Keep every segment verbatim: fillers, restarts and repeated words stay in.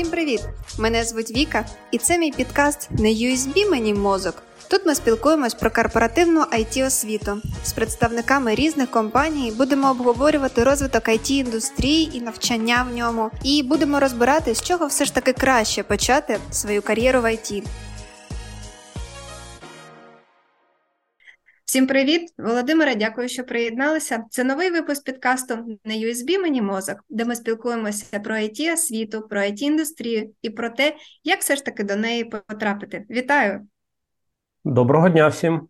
Всім привіт! Мене звуть Віка, і це мій підкаст «Не ю ес бі мені мозок». Тут ми спілкуємось про корпоративну ай ті-освіту. З представниками різних компаній будемо обговорювати розвиток ай ті-індустрії і навчання в ньому. І будемо розбирати, з чого все ж таки краще почати свою кар'єру в ай ті. Всім привіт! Володимире, дякую, що приєдналися. Це новий випуск підкасту «Не ю ес бі мені мозок», де ми спілкуємося про ай ті-освіту, про ай ті-індустрію і про те, як все ж таки до неї потрапити. Вітаю! Доброго дня всім!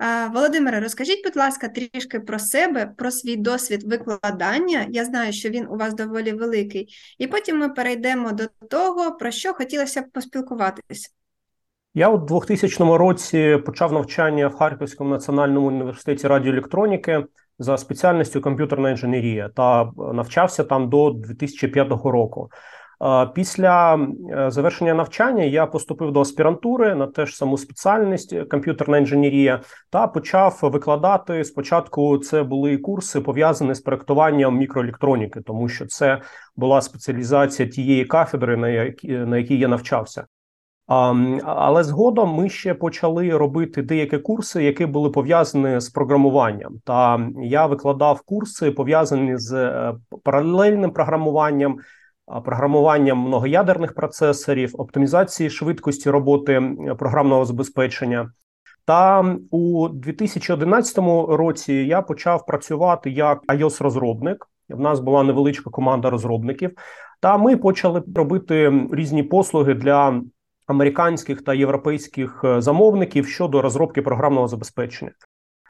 А, Володимире, розкажіть, будь ласка, трішки про себе, про свій досвід викладання. Я знаю, що він у вас доволі великий. І потім ми перейдемо до того, про що хотілося б поспілкуватися. Я у двохтисячному році почав навчання в Харківському національному університеті радіоелектроніки за спеціальністю комп'ютерна інженерія та навчався там до дві тисячі п'ятого року. Після завершення навчання я поступив до аспірантури на те ж саму спеціальність комп'ютерна інженерія та почав викладати. Спочатку це були курси, пов'язані з проєктуванням мікроелектроніки, тому що це була спеціалізація тієї кафедри, на якій я навчався. Але згодом ми ще почали робити деякі курси, які були пов'язані з програмуванням. Та я викладав курси, пов'язані з паралельним програмуванням, програмуванням многоядерних процесорів, оптимізації швидкості роботи програмного забезпечення. Та у дві тисячі одинадцятому році я почав працювати як iOS-розробник. В нас була невеличка команда розробників. Та ми почали робити різні послуги для американських та європейських замовників щодо розробки програмного забезпечення.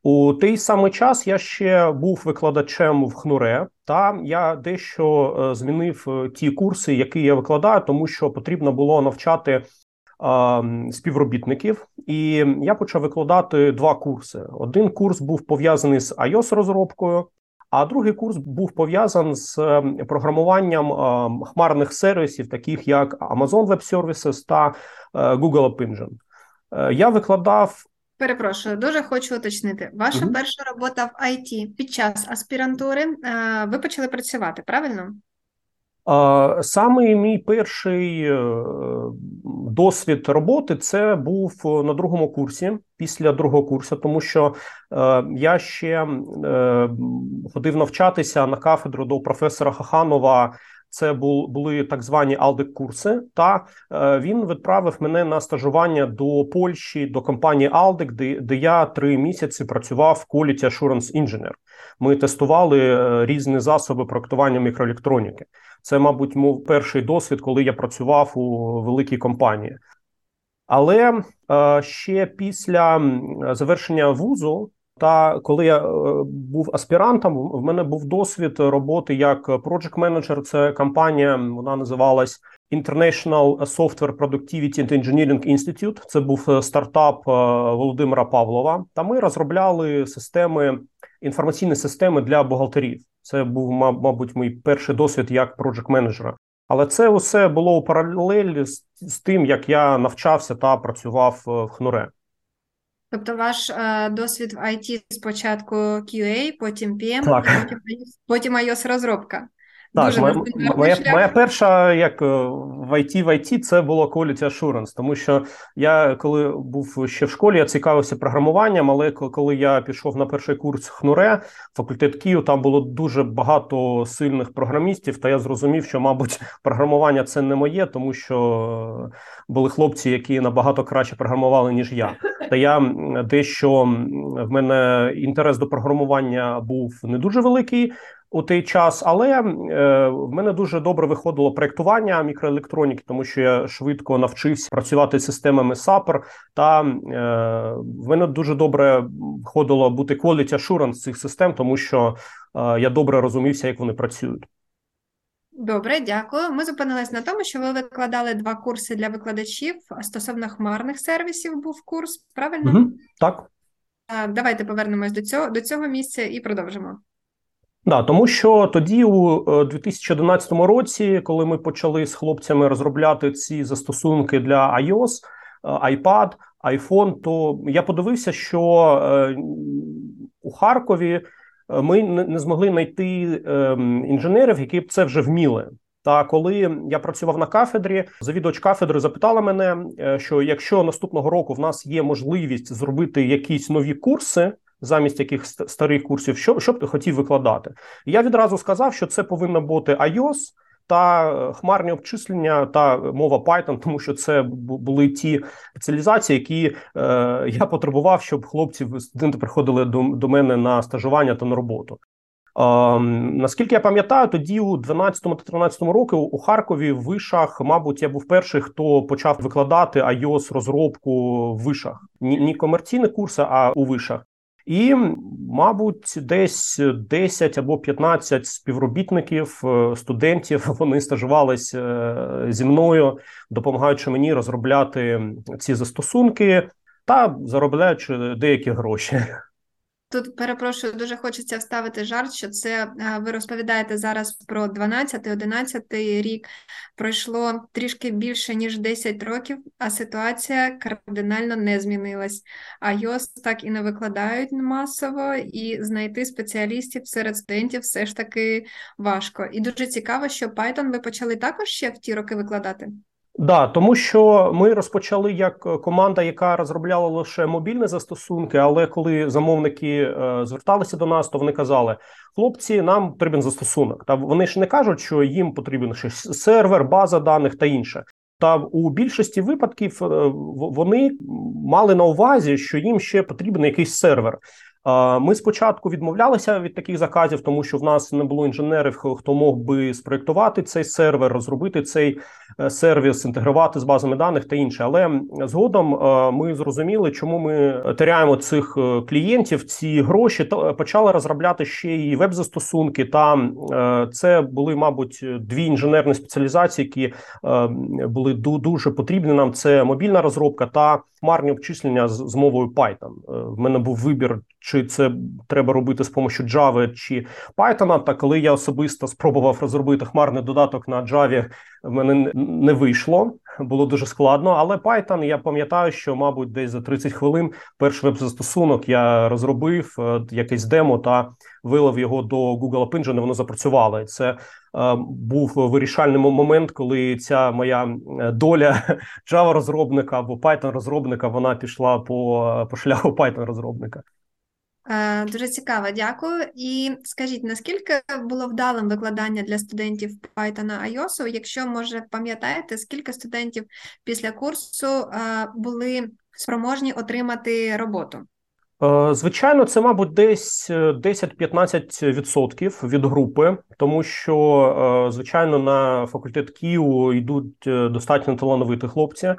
У той самий час я ще був викладачем в ХНУРЕ, та я дещо змінив ті курси, які я викладаю, тому що потрібно було навчати е, співробітників. І я почав викладати два курси. Один курс був пов'язаний з iOS-розробкою, а другий курс був пов'язаний з програмуванням е, хмарних сервісів, таких як Amazon Web Services та е, Google App Engine. Е, я викладав... Перепрошую, дуже хочу уточнити. Ваша mm-hmm. перша робота в ай ті під час аспірантури. Е, ви почали працювати, правильно? Е, саме мій перший досвід роботи – це був на другому курсі, після другого курсу, тому що е, я ще е, ходив навчатися на кафедру до професора Хаханова. Це були так звані Aldec курси, та він відправив мене на стажування до Польщі, до компанії Aldec, де, де я три місяці працював Quality Assurance Engineer. Ми тестували різні засоби проектування мікроелектроніки. Це, мабуть, мій перший досвід, коли я працював у великій компанії. Але ще після завершення вузу, та коли я був аспірантом, в мене був досвід роботи як project manager. Це компанія, вона називалась International Software Productivity and Engineering Institute. Це був стартап Володимира Павлова. Та ми розробляли системи, інформаційні системи для бухгалтерів. Це був, мабуть, мій перший досвід як project manager. Але це усе було у паралелі з, з тим, як я навчався та працював в ХНУРЕ. Тобто ваш е, досвід в ай ті спочатку кю ей, потім пі ем, потім, потім iOS-розробка. Так, моя, моя, моя перша як в ай ті, в ай ті це було Quality Assurance, тому що я коли був ще в школі, я цікавився програмуванням, але коли я пішов на перший курс ХНУРЕ, факультет Київ, там було дуже багато сильних програмістів, та я зрозумів, що, мабуть, програмування це не моє, тому що були хлопці, які набагато краще програмували, ніж я. Та я дещо, в мене інтерес до програмування був не дуже великий у той час, але е, в мене дуже добре виходило проєктування мікроелектроніки, тому що я швидко навчився працювати з системами сап ар, та е, в мене дуже добре виходило бути quality assurance цих систем, тому що е, я добре розумівся, як вони працюють. Добре, дякую. Ми зупинились на тому, що ви викладали два курси для викладачів. Стосовно хмарних сервісів був курс, правильно? Угу, так. Давайте повернемось до цього, до цього місця і продовжимо. Да, тому що тоді у дві тисячі одинадцятому році, коли ми почали з хлопцями розробляти ці застосунки для iOS, iPad, iPhone, то я подивився, що у Харкові ми не змогли знайти інженерів, які б це вже вміли. Та коли я працював на кафедрі, завідувач кафедри запитала мене, що якщо наступного року в нас є можливість зробити якісь нові курси, замість яких старих курсів, що, що б ти хотів викладати? Я відразу сказав, що це повинно бути iOS та хмарні обчислення та мова Python, тому що це були ті спеціалізації, які е, я потребував, щоб хлопці, студенти приходили до, до мене на стажування та на роботу. Um, наскільки я пам'ятаю, тоді у дванадцятому-тринадцятому році у Харкові в вишах, мабуть, я був перший, хто почав викладати iOS-розробку в вишах. Ні комерційні курси, а у вишах. І, мабуть, десь десять або п'ятнадцять співробітників, студентів, вони стажувались зі мною, допомагаючи мені розробляти ці застосунки та заробляючи деякі гроші. Тут, перепрошую, дуже хочеться вставити жарт, що це ви розповідаєте зараз про дванадцятий-одинадцятий рік. Пройшло трішки більше, ніж десять років, а ситуація кардинально не змінилась. iOS так і не викладають масово, і знайти спеціалістів серед студентів все ж таки важко. І дуже цікаво, що Python ви почали також ще в ті роки викладати? Так, да, тому що ми розпочали як команда, яка розробляла лише мобільні застосунки, але коли замовники е, зверталися до нас, то вони казали, хлопці, нам потрібен застосунок. Та вони ж не кажуть, що їм потрібен щось сервер, база даних та інше. Та у більшості випадків е, вони мали на увазі, що їм ще потрібен якийсь сервер. Е, ми спочатку відмовлялися від таких заказів, тому що в нас не було інженерів, хто мог би спроєктувати цей сервер, розробити цей сервіс, інтегрувати з базами даних та інше. Але згодом ми зрозуміли, чому ми теряємо цих клієнтів, ці гроші, то почали розробляти ще й веб-застосунки. Там це були, мабуть, дві інженерні спеціалізації, які були дуже потрібні нам. Це мобільна розробка та хмарні обчислення з мовою Python. В мене був вибір, чи це треба робити з допомогою Java чи Python. Та коли я особисто спробував розробити хмарний додаток на Java, в мене не вийшло, було дуже складно, але Python, я пам'ятаю, що, мабуть, десь за тридцять хвилин перший веб-застосунок я розробив, якесь демо та вилив його до Google App Engine, воно запрацювало. Це е, був вирішальний момент, коли ця моя доля Java-розробника або Python-розробника, вона пішла по, по шляху Python-розробника. Дуже цікаво, дякую. І скажіть, наскільки було вдалим викладання для студентів Python iOS? Якщо, може, пам'ятаєте, скільки студентів після курсу були спроможні отримати роботу? Звичайно, це, мабуть, десь десять-п'ятнадцять відсотків від групи, тому що, звичайно, на факультет КІУ йдуть достатньо талановиті хлопці.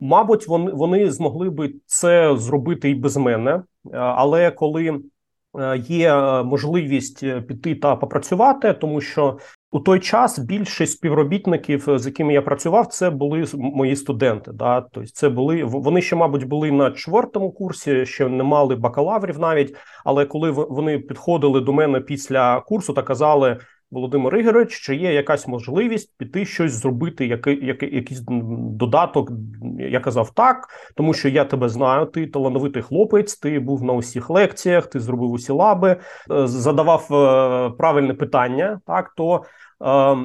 Мабуть, вони, вони змогли би це зробити і без мене, але коли є можливість піти та попрацювати, тому що у той час більшість співробітників, з якими я працював, це були мої студенти. Да? Тобто це були, вони ще, мабуть, були на четвертому курсі, ще не мали бакалаврів навіть, але коли вони підходили до мене після курсу та казали, Володимир Ігорович, чи є якась можливість піти щось зробити, який, який, якийсь додаток? Я казав так, тому що я тебе знаю, ти талановитий хлопець, ти був на усіх лекціях, ти зробив усі лаби, задавав правильне питання, так, то,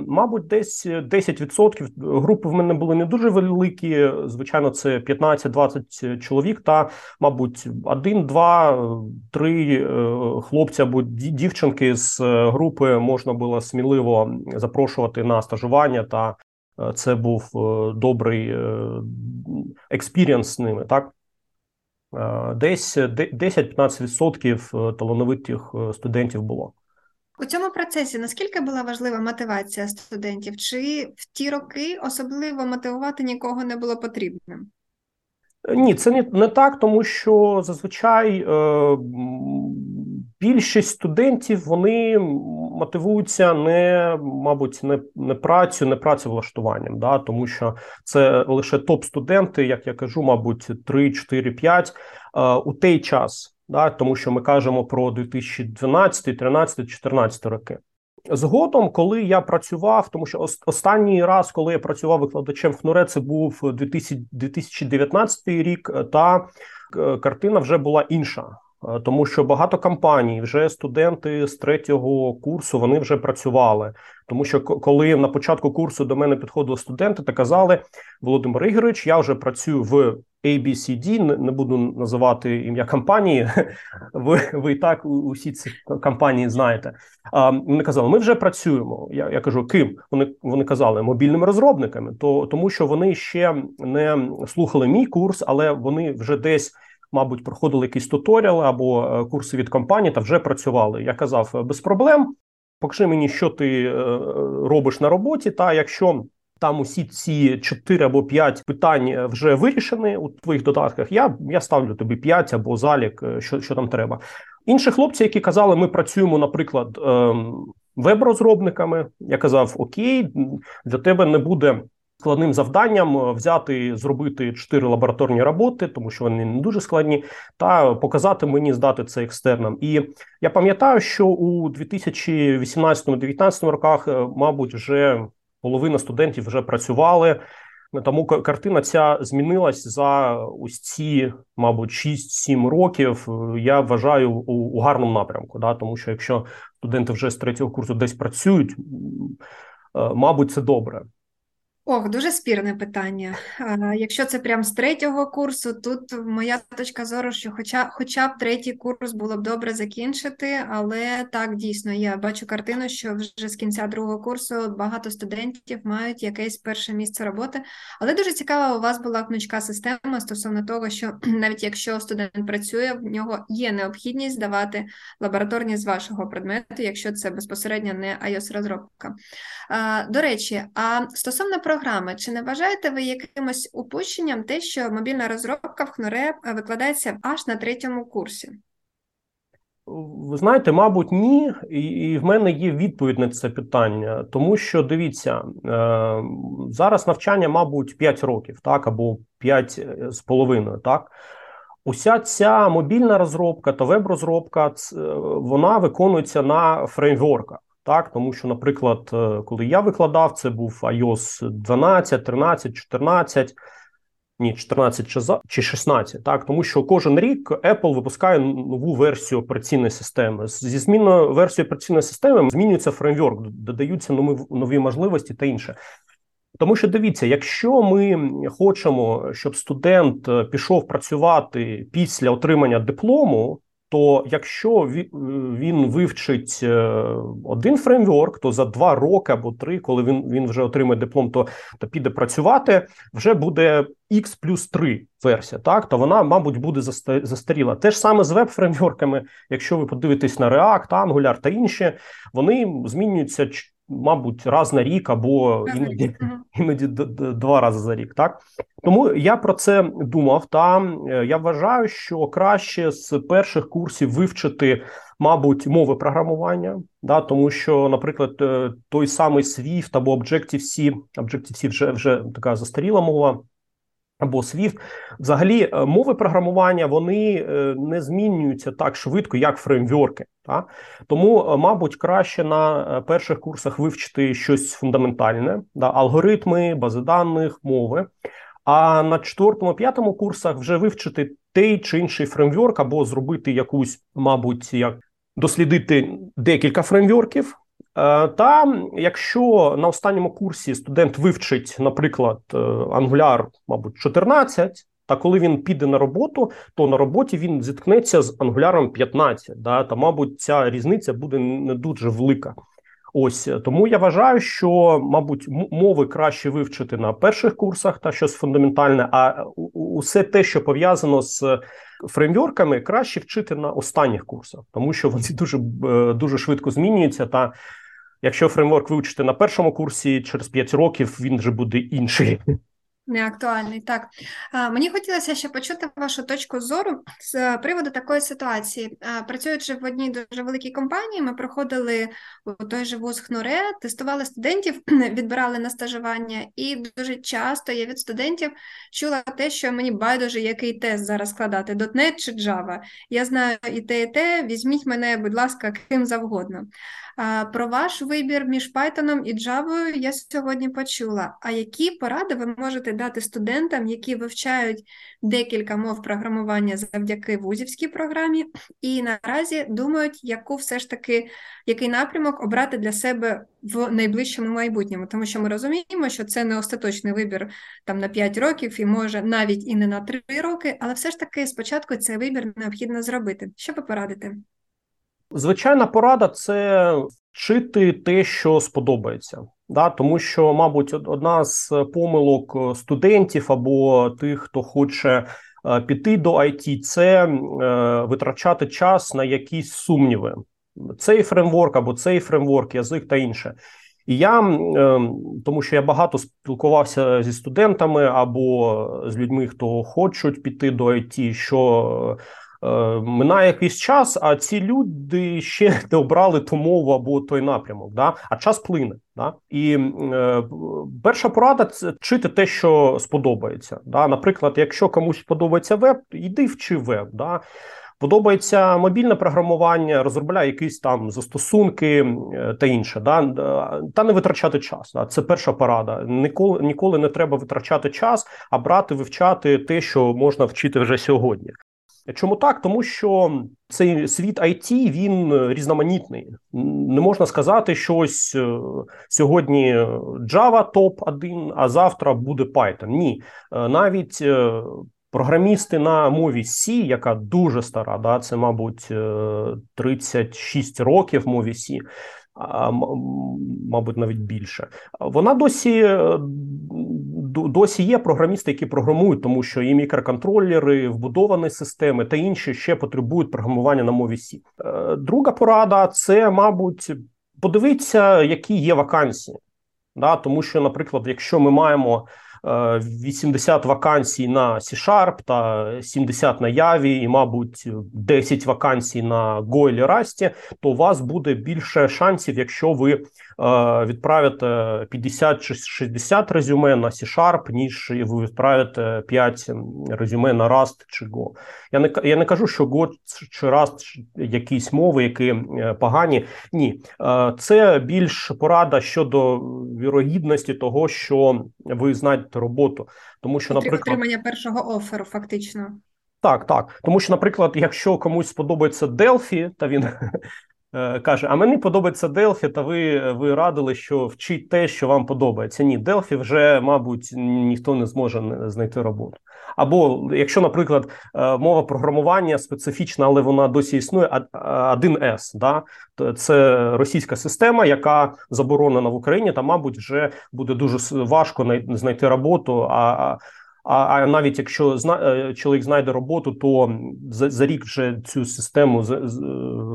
мабуть, десь десять відсотків. Групи в мене були не дуже великі, звичайно, це п'ятнадцять-двадцять чоловік та, мабуть, один, два, три хлопці або дівчинки з групи можна було сміливо запрошувати на стажування, та це був добрий експірієнс з ними, так? Десь десять-п'ятнадцять відсотків талановитих студентів було. У цьому процесі наскільки була важлива мотивація студентів? Чи в ті роки особливо мотивувати нікого не було потрібним? Ні, це не, не так, тому що зазвичай е, більшість студентів, вони мотивуються не, мабуть, не, не працю, не працевлаштуванням, да? Тому що це лише топ-студенти, як я кажу, мабуть, три, чотири, п'ять е, у той час. Да, тому що ми кажемо про дві тисячі дванадцятий, тринадцятий, чотирнадцятий роки. Згодом, коли я працював, тому що останній раз, коли я працював викладачем в ХНУРЕ, це був дві тисячі дев'ятнадцятий рік, та картина вже була інша. Тому що багато компаній, вже студенти з третього курсу, вони вже працювали. Тому що коли на початку курсу до мене підходили студенти та казали: Володимир Ігорович, я вже працюю в ей бі сі ді, не буду називати ім'я компанії, ви, ви і так усі ці компанії знаєте. А, вони казали, ми вже працюємо. Я, я кажу, ким? Вони, вони казали, мобільними розробниками. То, тому що вони ще не слухали мій курс, але вони вже десь, мабуть, проходили якісь туторіали або курси від компанії та вже працювали. Я казав, без проблем, покажи мені, що ти робиш на роботі, та якщо там усі ці чотири або п'ять питань вже вирішені у твоїх додатках, я, я ставлю тобі п'ять або залік, що, що там треба. Інші хлопці, які казали, ми працюємо, наприклад, веб-розробниками, я казав, окей, для тебе не буде складним завданням взяти, зробити чотири лабораторні роботи, тому що вони не дуже складні, та показати мені, здати це екстерном. І я пам'ятаю, що у дві тисячі вісімнадцятому-дві тисячі дев'ятнадцятому роках, мабуть, вже половина студентів вже працювали, тому картина ця змінилась за ось ці, мабуть, шість-сім років, я вважаю, у, у гарному напрямку, да? Тому що якщо студенти вже з третього курсу десь працюють, мабуть, це добре. Ох, дуже спірне питання. Якщо це прямо з третього курсу, тут моя точка зору, що хоча, хоча б третій курс було б добре закінчити, але так, дійсно, я бачу картину, що вже з кінця другого курсу багато студентів мають якесь перше місце роботи. Але дуже цікава у вас була гнучка система стосовно того, що навіть якщо студент працює, в нього є необхідність здавати лабораторні з вашого предмету, якщо це безпосередньо не iOS-розробка. До речі, а стосовно про програми. Чи не вважаєте ви якимось упущенням те, що мобільна розробка в ХНУРЕ викладається аж на третьому курсі? Ви знаєте, мабуть, ні. І, і в мене є відповідь на це питання. Тому що, дивіться, е, зараз навчання, мабуть, п'ять років, так, або п'ять з половиною, так? Уся ця мобільна розробка та веб-розробка, вона виконується на фреймворках. Так, тому що, наприклад, коли я викладав, це був iOS дванадцять, тринадцять, чотирнадцять, ні, чотирнадцять чи шістнадцять, так, тому що кожен рік Apple випускає нову версію операційної системи. Зі зміною версії операційної системи змінюється фреймворк, додаються нові можливості та інше. Тому що, дивіться, якщо ми хочемо, щоб студент пішов працювати після отримання диплому, то якщо він вивчить один фреймворк, то за два роки або три, коли він, він вже отримає диплом, то, то піде працювати, вже буде ікс плюс три версія, так? То вона, мабуть, буде застаріла. Те ж саме з веб-фреймворками, якщо ви подивитесь на React, Angular та інші, вони змінюються, мабуть, раз на рік або іноді, іноді два рази за рік, так? Тому я про це думав, та я вважаю, що краще з перших курсів вивчити, мабуть, мови програмування, да, тому що, наприклад, той самий Swift або Objective-C, Objective-C вже, вже така застаріла мова, або Swift. Взагалі, мови програмування, вони не змінюються так швидко, як фреймворки. Та? Тому, мабуть, краще на перших курсах вивчити щось фундаментальне, да? Алгоритми, бази даних, мови. А на четвертому-п'ятому курсах вже вивчити той чи інший фреймворк, або зробити якусь, мабуть, як дослідити декілька фреймворків. Та якщо на останньому курсі студент вивчить, наприклад, Angular, мабуть, чотирнадцять, та коли він піде на роботу, то на роботі він зіткнеться з Angular п'ятнадцять, да, та, мабуть, ця різниця буде не дуже велика. Ось, тому я вважаю, що, мабуть, мови краще вивчити на перших курсах, та щось фундаментальне, а усе те, що пов'язано з фреймворками, краще вчити на останніх курсах, тому що вони дуже, дуже швидко змінюються, та якщо фреймворк вивчити на першому курсі, через п'ять років він вже буде інший. Неактуальний, так. Мені хотілося ще почути вашу точку зору з приводу такої ситуації. Працюючи в одній дуже великій компанії, ми проходили у той же вуз ХНУРЕ, тестували студентів, відбирали на стажування, і дуже часто я від студентів чула те, що мені байдуже, який тест зараз складати, .дот нет чи Java. Я знаю і те, і те, візьміть мене, будь ласка, ким завгодно. Про ваш вибір між Python і Java я сьогодні почула. А які поради ви можете дати студентам, які вивчають декілька мов програмування завдяки вузівській програмі, і наразі думають, яку все ж таки, який напрямок обрати для себе в найближчому майбутньому. Тому що ми розуміємо, що це не остаточний вибір там на п'ять років і, може, навіть і не на три роки, але все ж таки спочатку цей вибір необхідно зробити. Що ви порадите? Звичайна порада – це вчити те, що сподобається. Да, тому що, мабуть, одна з помилок студентів або тих, хто хоче піти до ай ті, це е, витрачати час на якісь сумніви. Цей фреймворк або цей фреймворк, язик та інше. І я, е, тому що я багато спілкувався зі студентами або з людьми, хто хочуть піти до ай ті, що... минає якийсь час, а ці люди ще не обрали ту мову або той напрямок, да? А час плине. Да? І е, перша порада – це вчити те, що сподобається. Да? Наприклад, якщо комусь подобається веб, йди вчи веб. Да? Подобається мобільне програмування, розробляй якісь там застосунки та інше. Да? Та не витрачати час. Да? Це перша порада. Ніколи, ніколи не треба витрачати час, а брати, вивчати те, що можна вчити вже сьогодні. Чому так? Тому що цей світ ай ті, він різноманітний. Не можна сказати, що ось сьогодні Java топ один, а завтра буде Python. Ні. Навіть програмісти на мові Сі, яка дуже стара, да, це, мабуть, тридцять шість років мові Сі, мабуть, навіть більше. Вона досі... Досі є програмісти, які програмують, тому що і мікроконтролери, вбудовані системи та інші ще потребують програмування на мові Сі. Друга порада – це, мабуть, подивитися, які є вакансії. Да, тому що, наприклад, якщо ми маємо вісімдесят вакансій на C-Sharp та сімдесят на Java і, мабуть, десять вакансій на Go або Rust, то у вас буде більше шансів, якщо ви відправите п'ятдесят чи шістдесят резюме на C-Sharp, ніж ви відправите п'ять резюме на Rust чи Go. Я не, я не кажу, що Go чи Rust якісь мови, які погані. Ні. Це більш порада щодо вірогідності того, що ви знаєте роботу, тому що, наприклад... Отримання першого оферу, фактично. Так, так. Тому що, наприклад, якщо комусь сподобається Делфі, та він каже, а мені подобається Делфі, та ви, ви радили, що вчіть те, що вам подобається. Ні, Делфі вже, мабуть, ніхто не зможе знайти роботу. Або, якщо, наприклад, мова програмування специфічна, але вона досі існує, один С, да? Це російська система, яка заборонена в Україні, та, мабуть, вже буде дуже важко знайти роботу, а А, а навіть якщо зна... чоловік знайде роботу, то за, за рік вже цю систему з... З...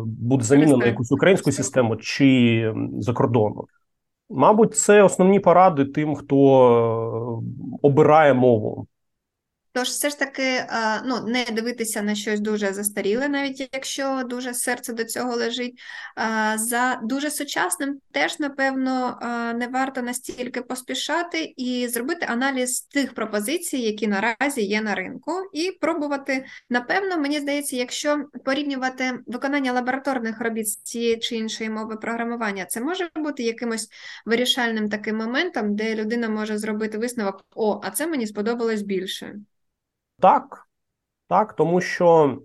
буде замінено на якусь українську систему чи за кордоном. Мабуть, це основні поради тим, хто обирає мову. Тож все ж таки, ну, не дивитися на щось дуже застаріле, навіть якщо дуже серце до цього лежить. За дуже сучасним теж, напевно, не варто настільки поспішати і зробити аналіз тих пропозицій, які наразі є на ринку, і пробувати. Напевно, мені здається, якщо порівнювати виконання лабораторних робіт з цієї чи іншої мови програмування, це може бути якимось вирішальним таким моментом, де людина може зробити висновок «О, а це мені сподобалось більше». Так, так, тому що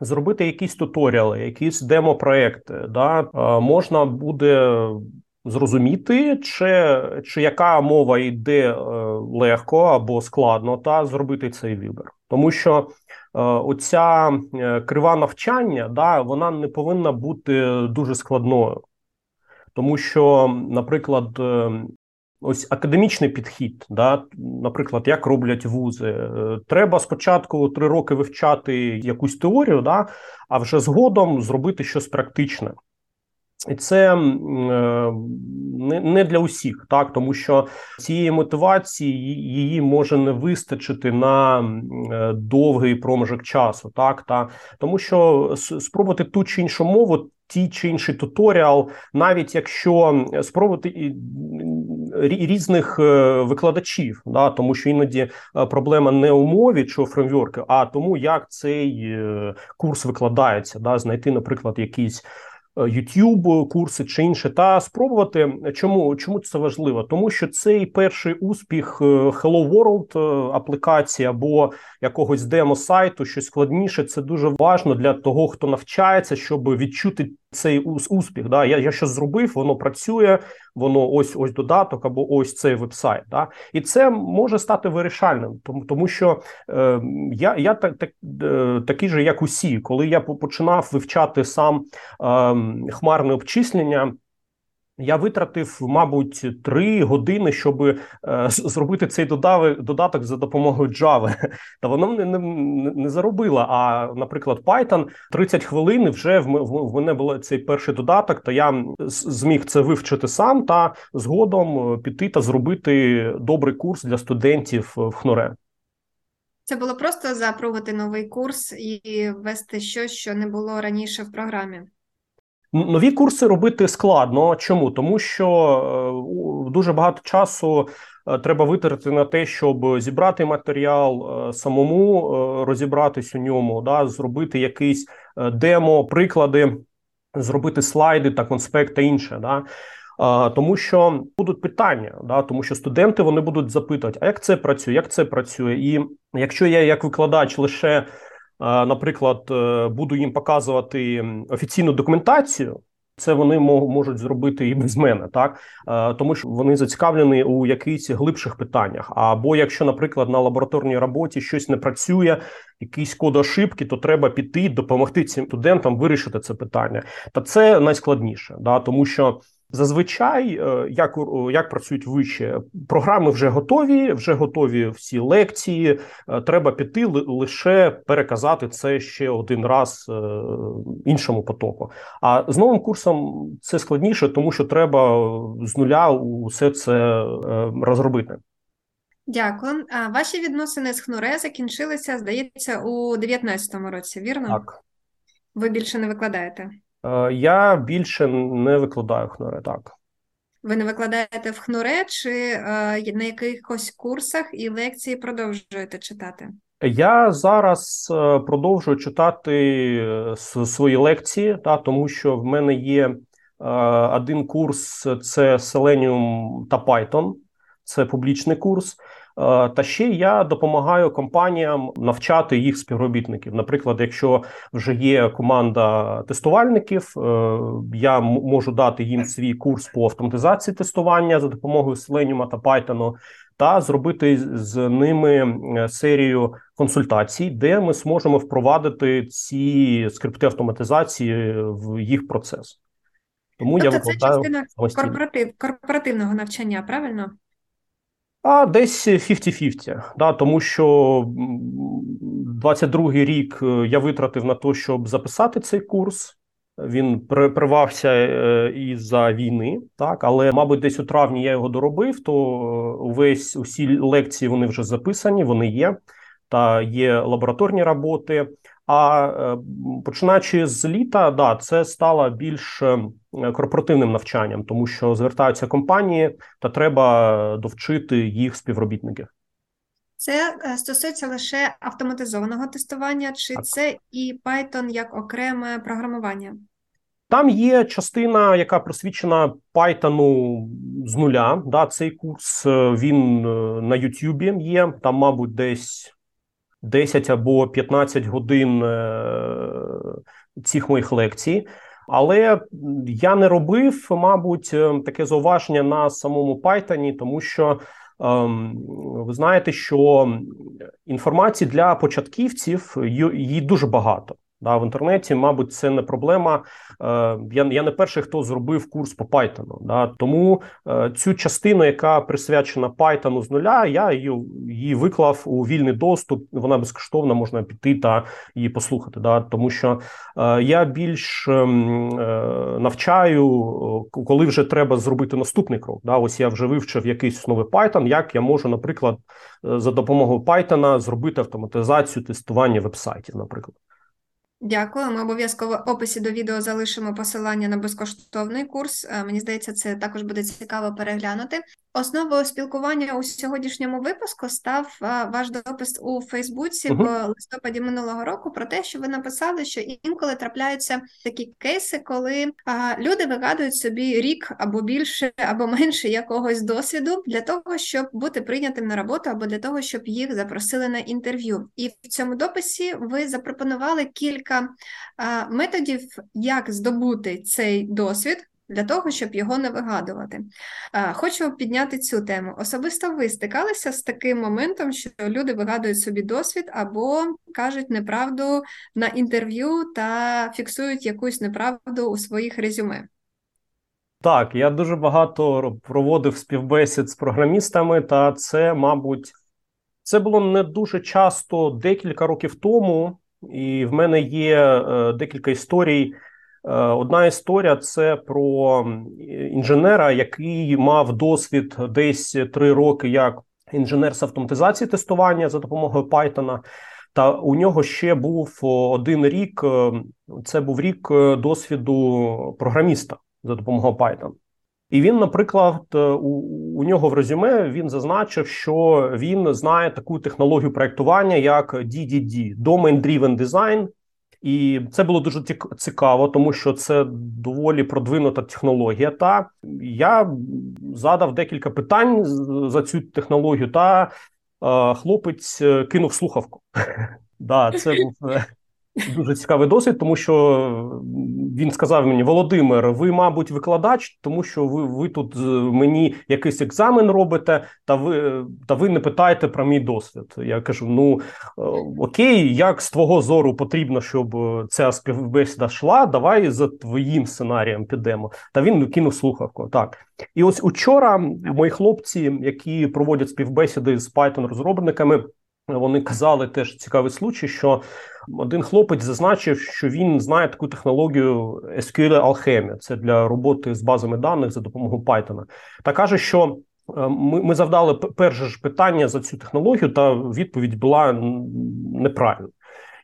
зробити якісь туторіали, якісь демо-проекти, да, можна буде зрозуміти, чи, чи яка мова йде легко або складно, та зробити цей вибір. Тому що оця крива навчання, да, вона не повинна бути дуже складною. Тому що, наприклад, ось академічний підхід, да, наприклад, як роблять вузи. Треба спочатку три роки вивчати якусь теорію, да, а вже згодом зробити щось практичне. І це е, не для усіх, так, тому що цієї мотивації її може не вистачити на довгий проміжок часу. Так, та, тому що спробувати ту чи іншу мову, ті чи інший туторіал, навіть якщо спробувати різних викладачів, да, тому що іноді проблема не у мові чи у фреймворку, а тому, як цей курс викладається, да, знайти, наприклад, якісь YouTube курси чи інше, та спробувати. Чому, чому це важливо? Тому що цей перший успіх Hello World аплікації або якогось демо-сайту, щось складніше, це дуже важливо для того, хто навчається, щоб відчути цей успіх. Да? Я, я щось зробив, воно працює, воно ось ось додаток або ось цей вебсайт. Да? І це може стати вирішальним, тому, тому що е, я, я так, так, е, такий же, як усі. Коли я починав вивчати сам е, хмарне обчислення, я витратив, мабуть, три години, щоб е, зробити цей додав, додаток за допомогою Java. Та воно не, не, не заробило. А, наприклад, Python тридцять хвилин вже в, в, в мене був цей перший додаток, та я зміг це вивчити сам та згодом піти та зробити добрий курс для студентів в ХНУРЕ. Це було просто запробувати новий курс і ввести щось, що не було раніше в програмі. Нові курси робити складно. Чому? Тому що дуже багато часу треба витратити на те, щоб зібрати матеріал, самому розібратись у ньому, да, зробити якісь демо, приклади, зробити слайди та конспект та інше. Да. Тому що будуть питання, да, тому що студенти вони будуть запитувати, а як це працює, як це працює. І якщо я як викладач лише... наприклад, буду їм показувати офіційну документацію, це вони можуть зробити і без мене, так? Тому що вони зацікавлені у якихось глибших питаннях. Або якщо, наприклад, на лабораторній роботі щось не працює, якийсь код ошибки, то треба піти, допомогти цим студентам вирішити це питання. Та це найскладніше, да? Тому що зазвичай, як, як працюють виші, програми вже готові, вже готові всі лекції, треба піти лише переказати це ще один раз іншому потоку. А з новим курсом це складніше, тому що треба з нуля усе це розробити. Дякую. А ваші відносини з ХНУРЕ закінчилися, здається, у дев'ятнадцятому році, вірно? Так. Ви більше не викладаєте? Я більше не викладаю в ХНУРЕ, так. Ви не викладаєте в ХНУРЕ, чи на якихось курсах і лекції продовжуєте читати? Я зараз продовжую читати свої лекції, та, тому що в мене є один курс – це Selenium та Python, це публічний курс. Та ще я допомагаю компаніям навчати їх співробітників. Наприклад, якщо вже є команда тестувальників, я можу дати їм свій курс по автоматизації тестування за допомогою Selenium та Python та зробити з ними серію консультацій, де ми зможемо впровадити ці скрипти автоматизації в їх процес. Тому тобто я викладаю це частина корпоратив, корпоративного навчання, правильно? А десь п'ятдесят на п'ятдесят, да, тому що двадцять другий рік я витратив на те, щоб записати цей курс, він перервався із-за війни, так, але, мабуть, десь у травні я його доробив, то увесь, усі лекції вони вже записані, вони є, та є лабораторні роботи, а починаючи з літа, да, це стало більш корпоративним навчанням, тому що звертаються компанії та треба довчити їх співробітників. Це стосується лише автоматизованого тестування, чи так. Це і Python як окреме програмування? Там є частина, яка присвячена Python з нуля. Да, цей курс, він на YouTube є, там, мабуть, десь десять або п'ятнадцять годин цих моїх лекцій. Але я не робив, мабуть, таке зауваження на самому Python, тому що ем, ви знаєте, що інформації для початківців її дуже багато. Да, в інтернеті, мабуть, це не проблема. Е, я, я не перший, хто зробив курс по Python. Да, тому е, цю частину, яка присвячена Python з нуля, я її, її виклав у вільний доступ. Вона безкоштовна, можна піти та її послухати. Да, тому що е, я більш е, навчаю, коли вже треба зробити наступний крок. Да, ось я вже вивчив якийсь основи Python, як я можу, наприклад, за допомогою Python зробити автоматизацію тестування вебсайтів, наприклад. Дякую. Ми обов'язково в описі до відео залишимо посилання на безкоштовний курс. Мені здається, це також буде цікаво переглянути. Основою спілкування у сьогоднішньому випуску став ваш допис у Фейсбуці uh-huh. в листопаді минулого року про те, що ви написали, що інколи трапляються такі кейси, коли а, люди вигадують собі рік або більше, або менше якогось досвіду для того, щоб бути прийнятим на роботу або для того, щоб їх запросили на інтерв'ю. І в цьому дописі ви запропонували кілька а, методів, як здобути цей досвід, для того, щоб його не вигадувати. Хочу підняти цю тему. Особисто ви стикалися з таким моментом, що люди вигадують собі досвід або кажуть неправду на інтерв'ю та фіксують якусь неправду у своїх резюме? Так, я дуже багато проводив співбесід з програмістами, та це, мабуть, це було не дуже часто декілька років тому, і в мене є декілька історій. Одна історія – це про інженера, який мав досвід десь три роки як інженер з автоматизації тестування за допомогою Python, та у нього ще був один рік, це був рік досвіду програміста за допомогою Python. І він, наприклад, у, у нього в резюме він зазначив, що він знає таку технологію проєктування як Ді Ді Ді – Domain Driven Design. І це було дуже цікаво, тому що це доволі продвинута технологія. Та я задав декілька питань за цю технологію, та е, хлопець кинув слухавку. Да, це був дуже цікавий досвід, тому що він сказав мені: Володимир, ви, мабуть, викладач, тому що ви, ви тут мені якийсь екзамен робите, та ви, та ви не питаєте про мій досвід. Я кажу, ну, окей, як з твого зору потрібно, щоб ця співбесіда йшла, давай за твоїм сценарієм підемо. Та він кинув слухавку, так. І ось учора мої хлопці, які проводять співбесіди з Python-розробниками, вони казали теж цікавий случай, що один хлопець зазначив, що він знає таку технологію ес кю ель алхемі, це для роботи з базами даних за допомогою Python. Та каже, що ми, ми завдали перше ж питання за цю технологію, та відповідь була неправильна.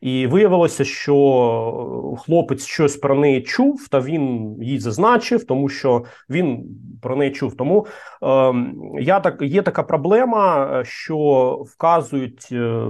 І виявилося, що хлопець щось про неї чув, та він її зазначив, тому що він про неї чув. Тому е, я так, є така проблема, що вказують е,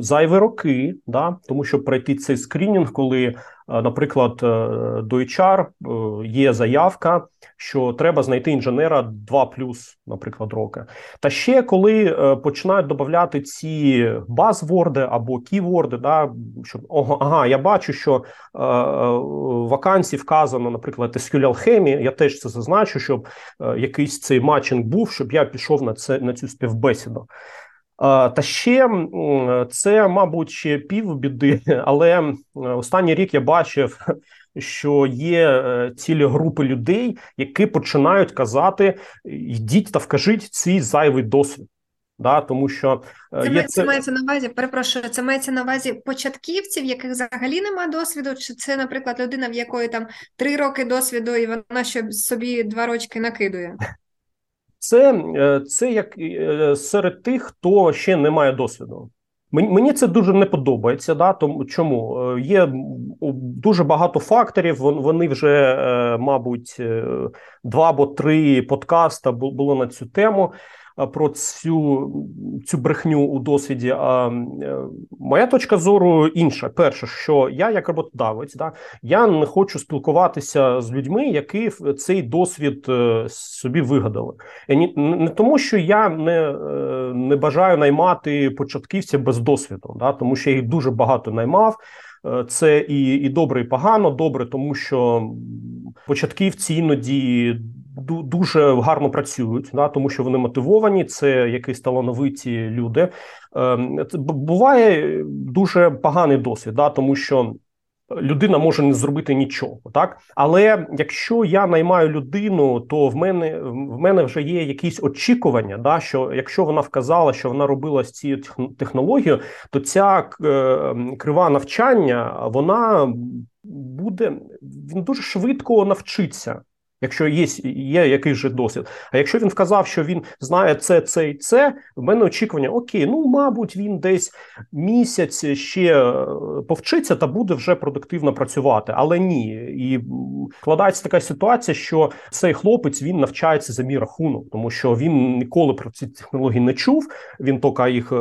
зайві роки, да, тому що пройти цей скринінг, коли, е, наприклад, е, до ейч ар е, є заявка, що треба знайти інженера два плюс, наприклад, роки. Та ще коли е, починають додавати ці базворди або ківорди, да, що ого, ага, я бачу, що е, вакансії вказано, наприклад, ес кю ель алхемі, я теж це зазначу, щоб е, якийсь цей матчинг був, щоб я пішов на це на цю співбесіду. Та ще це, мабуть, ще пів біди, але останній рік я бачив, що є цілі групи людей, які починають казати: йдіть та вкажіть цей зайвий досвід. Да, тому що це, є... це мається на увазі, перепрошую, це мається на увазі початківців, яких взагалі немає досвіду, чи це, наприклад, людина, в якої там три роки досвіду, і вона ще собі два рочки накидує? Це, це як серед тих, хто ще не має досвіду. Мені це дуже не подобається, да? Тому, чому? Є дуже багато факторів, вони вже, мабуть, два або три подкаста було на цю тему, про цю, цю брехню у досвіді. А моя точка зору інша. Перше, що я як роботодавець, да, я не хочу спілкуватися з людьми, які цей досвід собі вигадали. Не тому, що я не, не бажаю наймати початківців без досвіду, да, тому що я їх дуже багато наймав. Це і, і добре, і погано. Добре, тому що початківці іноді дуже гарно працюють, да, тому що вони мотивовані, це якісь талановиті люди. Буває дуже поганий досвід, да, тому що людина може не зробити нічого. Так? Але якщо я наймаю людину, то в мене, в мене вже є якісь очікування, да, що якщо вона вказала, що вона робила з цією технологією, то ця крива навчання, вона буде, він дуже швидко навчиться. якщо є, є якийсь же досвід. А якщо він вказав, що він знає це, це і це, в мене очікування, окей, ну, мабуть, він десь місяць ще повчиться та буде вже продуктивно працювати. Але ні. І складається така ситуація, що цей хлопець, він навчається за мій рахунок, тому що він ніколи про ці технології не чув, він тільки їх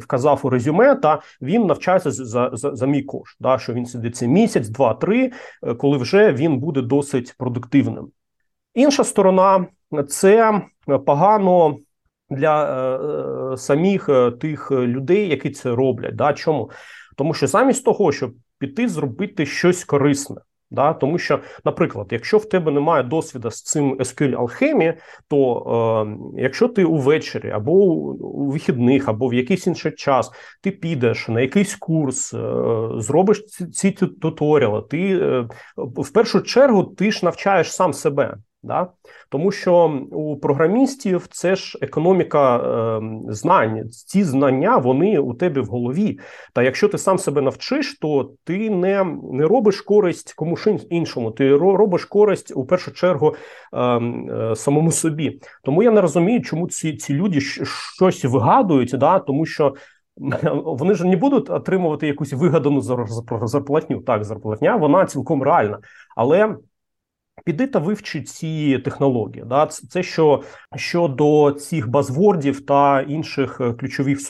вказав у резюме, та він навчається за, за, за мій кошт, да, що він сидить цей місяць, два, три, коли вже він буде досить продуктивним. Інша сторона – це погано для е, самих тих людей, які це роблять. Да? Чому? Тому що замість того, щоб піти зробити щось корисне, да? Тому що, наприклад, якщо в тебе немає досвіду з цим SQLAlchemy, то е, якщо ти увечері або у вихідних, або в якийсь інший час, ти підеш на якийсь курс, е, зробиш ці, ці туторіали, ти е, в першу чергу ти ж навчаєш сам себе. Да? Тому що у програмістів це ж економіка е, знань. Ці знання, вони у тебе в голові. Та якщо ти сам себе навчиш, то ти не, не робиш користь комусь іншому. Ти робиш користь, у першу чергу, е, е, самому собі. Тому я не розумію, чому ці, ці люди щось вигадують, да? Тому що вони ж не будуть отримувати якусь вигадану зарплатню. Так, зарплатня, вона цілком реальна. Але... Піди та вивчи ці технології. Да? Це що, щодо цих базвордів та інших ключових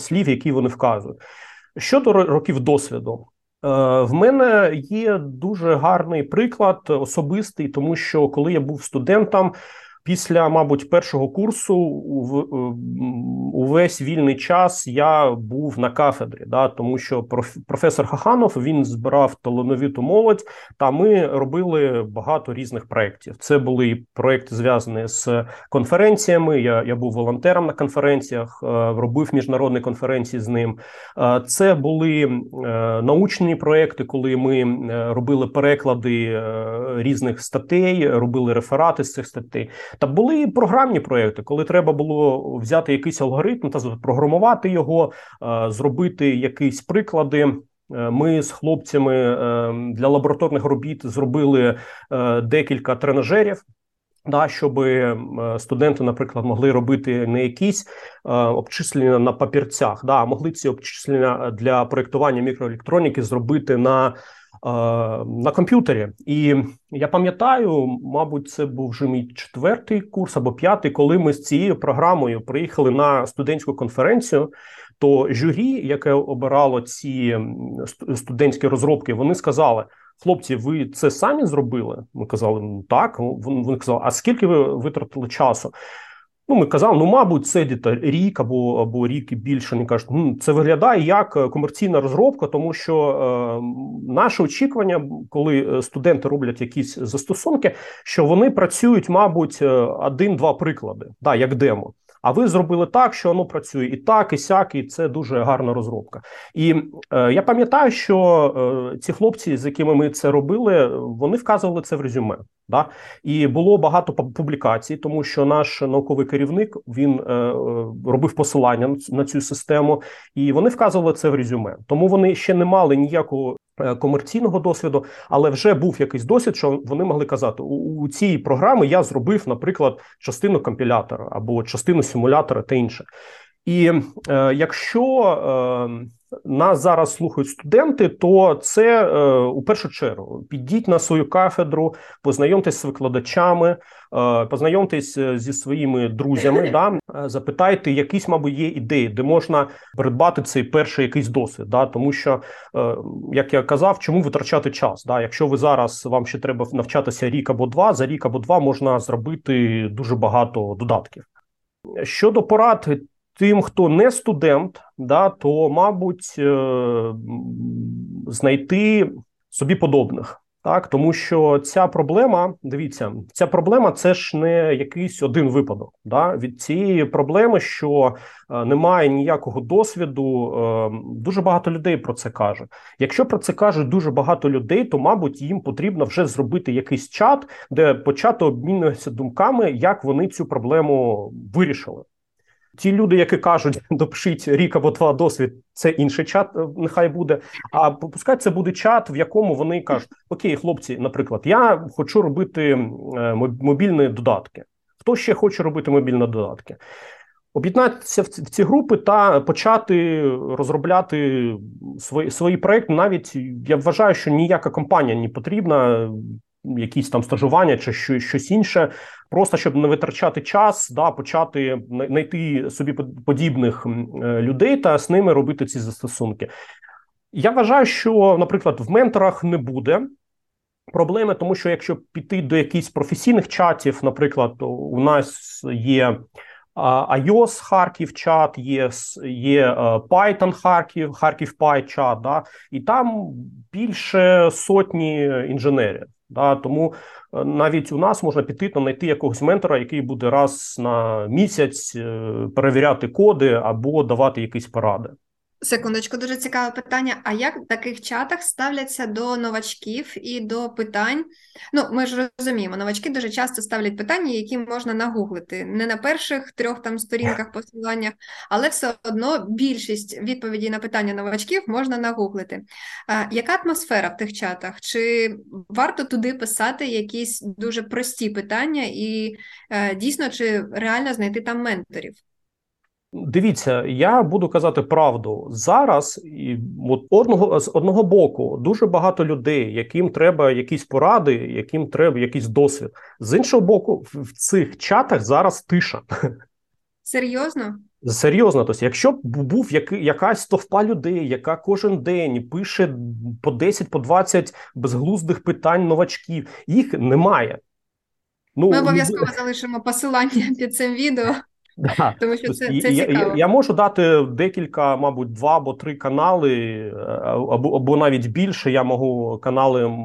слів, які вони вказують. Щодо років досвіду. В мене є дуже гарний приклад особистий, тому що коли я був студентом, після, мабуть, першого курсу увесь вільний час я був на кафедрі, да, тому що професор Хаханов, він збирав талановиту молодь, та ми робили багато різних проєктів. Це були проєкти, зв'язані з конференціями, я, я був волонтером на конференціях, робив міжнародні конференції з ним. Це були научні проєкти, коли ми робили переклади різних статей, робили реферати з цих статей. Та були програмні проєкти, коли треба було взяти якийсь алгоритм та запрограмувати його, зробити якісь приклади. Ми з хлопцями для лабораторних робіт зробили декілька тренажерів, да, щоб студенти, наприклад, могли робити не якісь обчислення на папірцях, да, а могли ці обчислення для проєктування мікроелектроніки зробити на... на комп'ютері. І я пам'ятаю, мабуть, це був вже мій четвертий курс або п'ятий, коли ми з цією програмою приїхали на студентську конференцію, то журі, яке обирало ці студентські розробки, вони сказали: хлопці, ви це самі зробили? Ми казали, ну так. Вони казали, а скільки ви витратили часу? Ну, ми казали, ну, мабуть, це діта рік або, або рік і більше. Вони кажуть, ну, це виглядає як комерційна розробка, тому що е, наше очікування, коли студенти роблять якісь застосунки, що вони працюють, мабуть, один-два приклади, да, як демо. А ви зробили так, що воно працює і так, і сяк, і це дуже гарна розробка. І е, я пам'ятаю, що е, ці хлопці, з якими ми це робили, вони вказували це в резюме. Да? І було багато публікацій, тому що наш науковий керівник, він е, е, робив посилання на цю систему, і вони вказували це в резюме. Тому вони ще не мали ніякого комерційного досвіду, але вже був якийсь досвід, що вони могли казати, у, у цій програмі я зробив, наприклад, частину компілятора або частину симулятора та інше. І е, якщо е, нас зараз слухають студенти, то це е, у першу чергу. Підіть на свою кафедру, познайомтесь з викладачами, е, познайомтесь зі своїми друзями, да? Запитайте, якісь, мабуть, є ідеї, де можна придбати цей перший якийсь досвід. Да? Тому що, е, як я казав, чому витрачати час? Да? Якщо ви зараз, вам ще треба навчатися рік або два, за рік або два можна зробити дуже багато додатків. Щодо порад тим, хто не студент, да, то, мабуть, знайти собі подобних. Так? Тому що ця проблема, дивіться, ця проблема – це ж не якийсь один випадок. Да? Від цієї проблеми, що немає ніякого досвіду, дуже багато людей про це каже. Якщо про це кажуть дуже багато людей, то, мабуть, їм потрібно вже зробити якийсь чат, де почати обмінюватися думками, як вони цю проблему вирішили. ті люди, які кажуть, допишіть рік або два досвід, це інший чат, нехай буде, а пускай це буде чат, в якому вони кажуть, окей, хлопці, наприклад, я хочу робити мобільні додатки. Хто ще хоче робити мобільні додатки? Об'єднатися в ці групи та почати розробляти свої, свої проєкти. Навіть я вважаю, що ніяка компанія не потрібна, якісь там стажування чи щось інше, просто щоб не витрачати час, да, почати знайти собі подібних людей та з ними робити ці застосунки. Я вважаю, що, наприклад, в менторах не буде проблеми, тому що якщо піти до якихось професійних чатів, наприклад, у нас є iOS Харків чат, є, є Python Харків, Харків Пай чат, да, і там більше сотні інженерів. Да, тому навіть у нас можна піти та знайти якогось ментора, який буде раз на місяць перевіряти коди або давати якісь поради. Секундочку, дуже цікаве питання. А як в таких чатах ставляться до новачків і до питань? Ну, ми ж розуміємо, новачки дуже часто ставлять питання, які можна нагуглити. Не на перших трьох там сторінках, посиланнях, але все одно більшість відповідей на питання новачків можна нагуглити. А яка атмосфера в тих чатах? Чи варто туди писати якісь дуже прості питання і дійсно, чи реально знайти там менторів? Дивіться, я буду казати правду. Зараз і от одного, з одного боку дуже багато людей, яким треба якісь поради, яким треба якийсь досвід. З іншого боку, в цих чатах зараз тиша. Серйозно? Серйозно. Тобто, якщо б був якась товпа людей, яка кожен день пише по десять, по двадцять безглуздих питань новачків, їх немає. Ну, ми обов'язково і... залишимо посилання під цим відео. Да. Тому що це, це цікаво. Я, я, я можу дати декілька, мабуть, два або три канали, або, або навіть більше. Я можу канали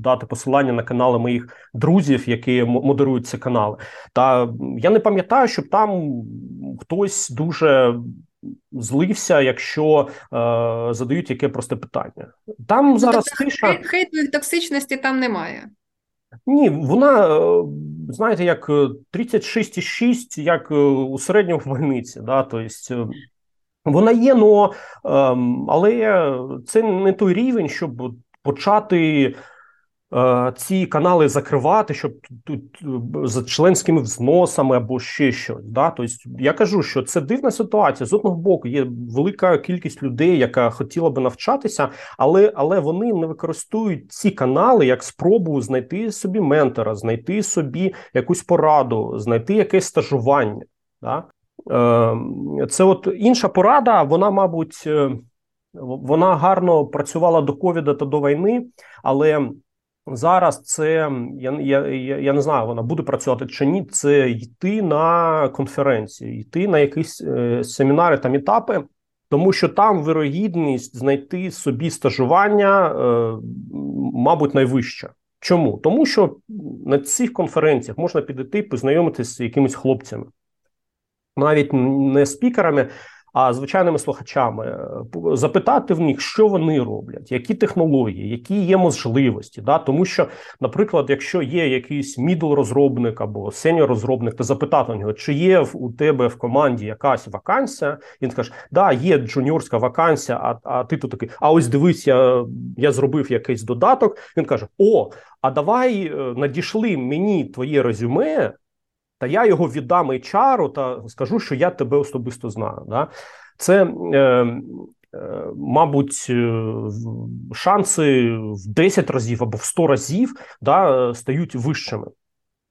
дати посилання на канали моїх друзів, які модерують ці канали. Та я не пам'ятаю, щоб там хтось дуже злився, якщо е, задають яке просте питання. Там зараз тобто, тиша... Хейтної токсичності там немає. Ні, вона, знаєте, як тридцять шість цілих шість, як у середньому в больниці, да, тобто вона є, но, але це не той рівень, щоб почати ці канали закривати, щоб тут за членськими взносами або ще щось. Да? Тобто я кажу, що це дивна ситуація. З одного боку, є велика кількість людей, яка хотіла би навчатися, але, але вони не використовують ці канали як спробу знайти собі ментора, знайти собі якусь пораду, знайти якесь стажування. Да? Це от інша порада, вона, мабуть, вона гарно працювала до ковіда та до війни, але... Зараз це, я, я, я не знаю, вона буде працювати чи ні, це йти на конференції, йти на якісь е, семінари та мітапи, тому що там вірогідність знайти собі стажування, е, мабуть, найвища. Чому? Тому що на цих конференціях можна підійти, познайомитися з якимись хлопцями, навіть не спікерами, а звичайними слухачами, запитати в них, що вони роблять, які технології, які є можливості. Да? Тому що, наприклад, якщо є якийсь мідл-розробник або сеньор-розробник, то запитати в нього, чи є у тебе в команді якась вакансія, він скаже, да, є джуніорська вакансія, а, а ти тут такий, а ось дивись, я, я зробив якийсь додаток, він каже, о, а давай надійшли мені твоє резюме, та я його віддам ейч ар-у та скажу, що я тебе особисто знаю. Да? Це, е, е, мабуть, шанси в десять разів або в сто разів, да, стають вищими.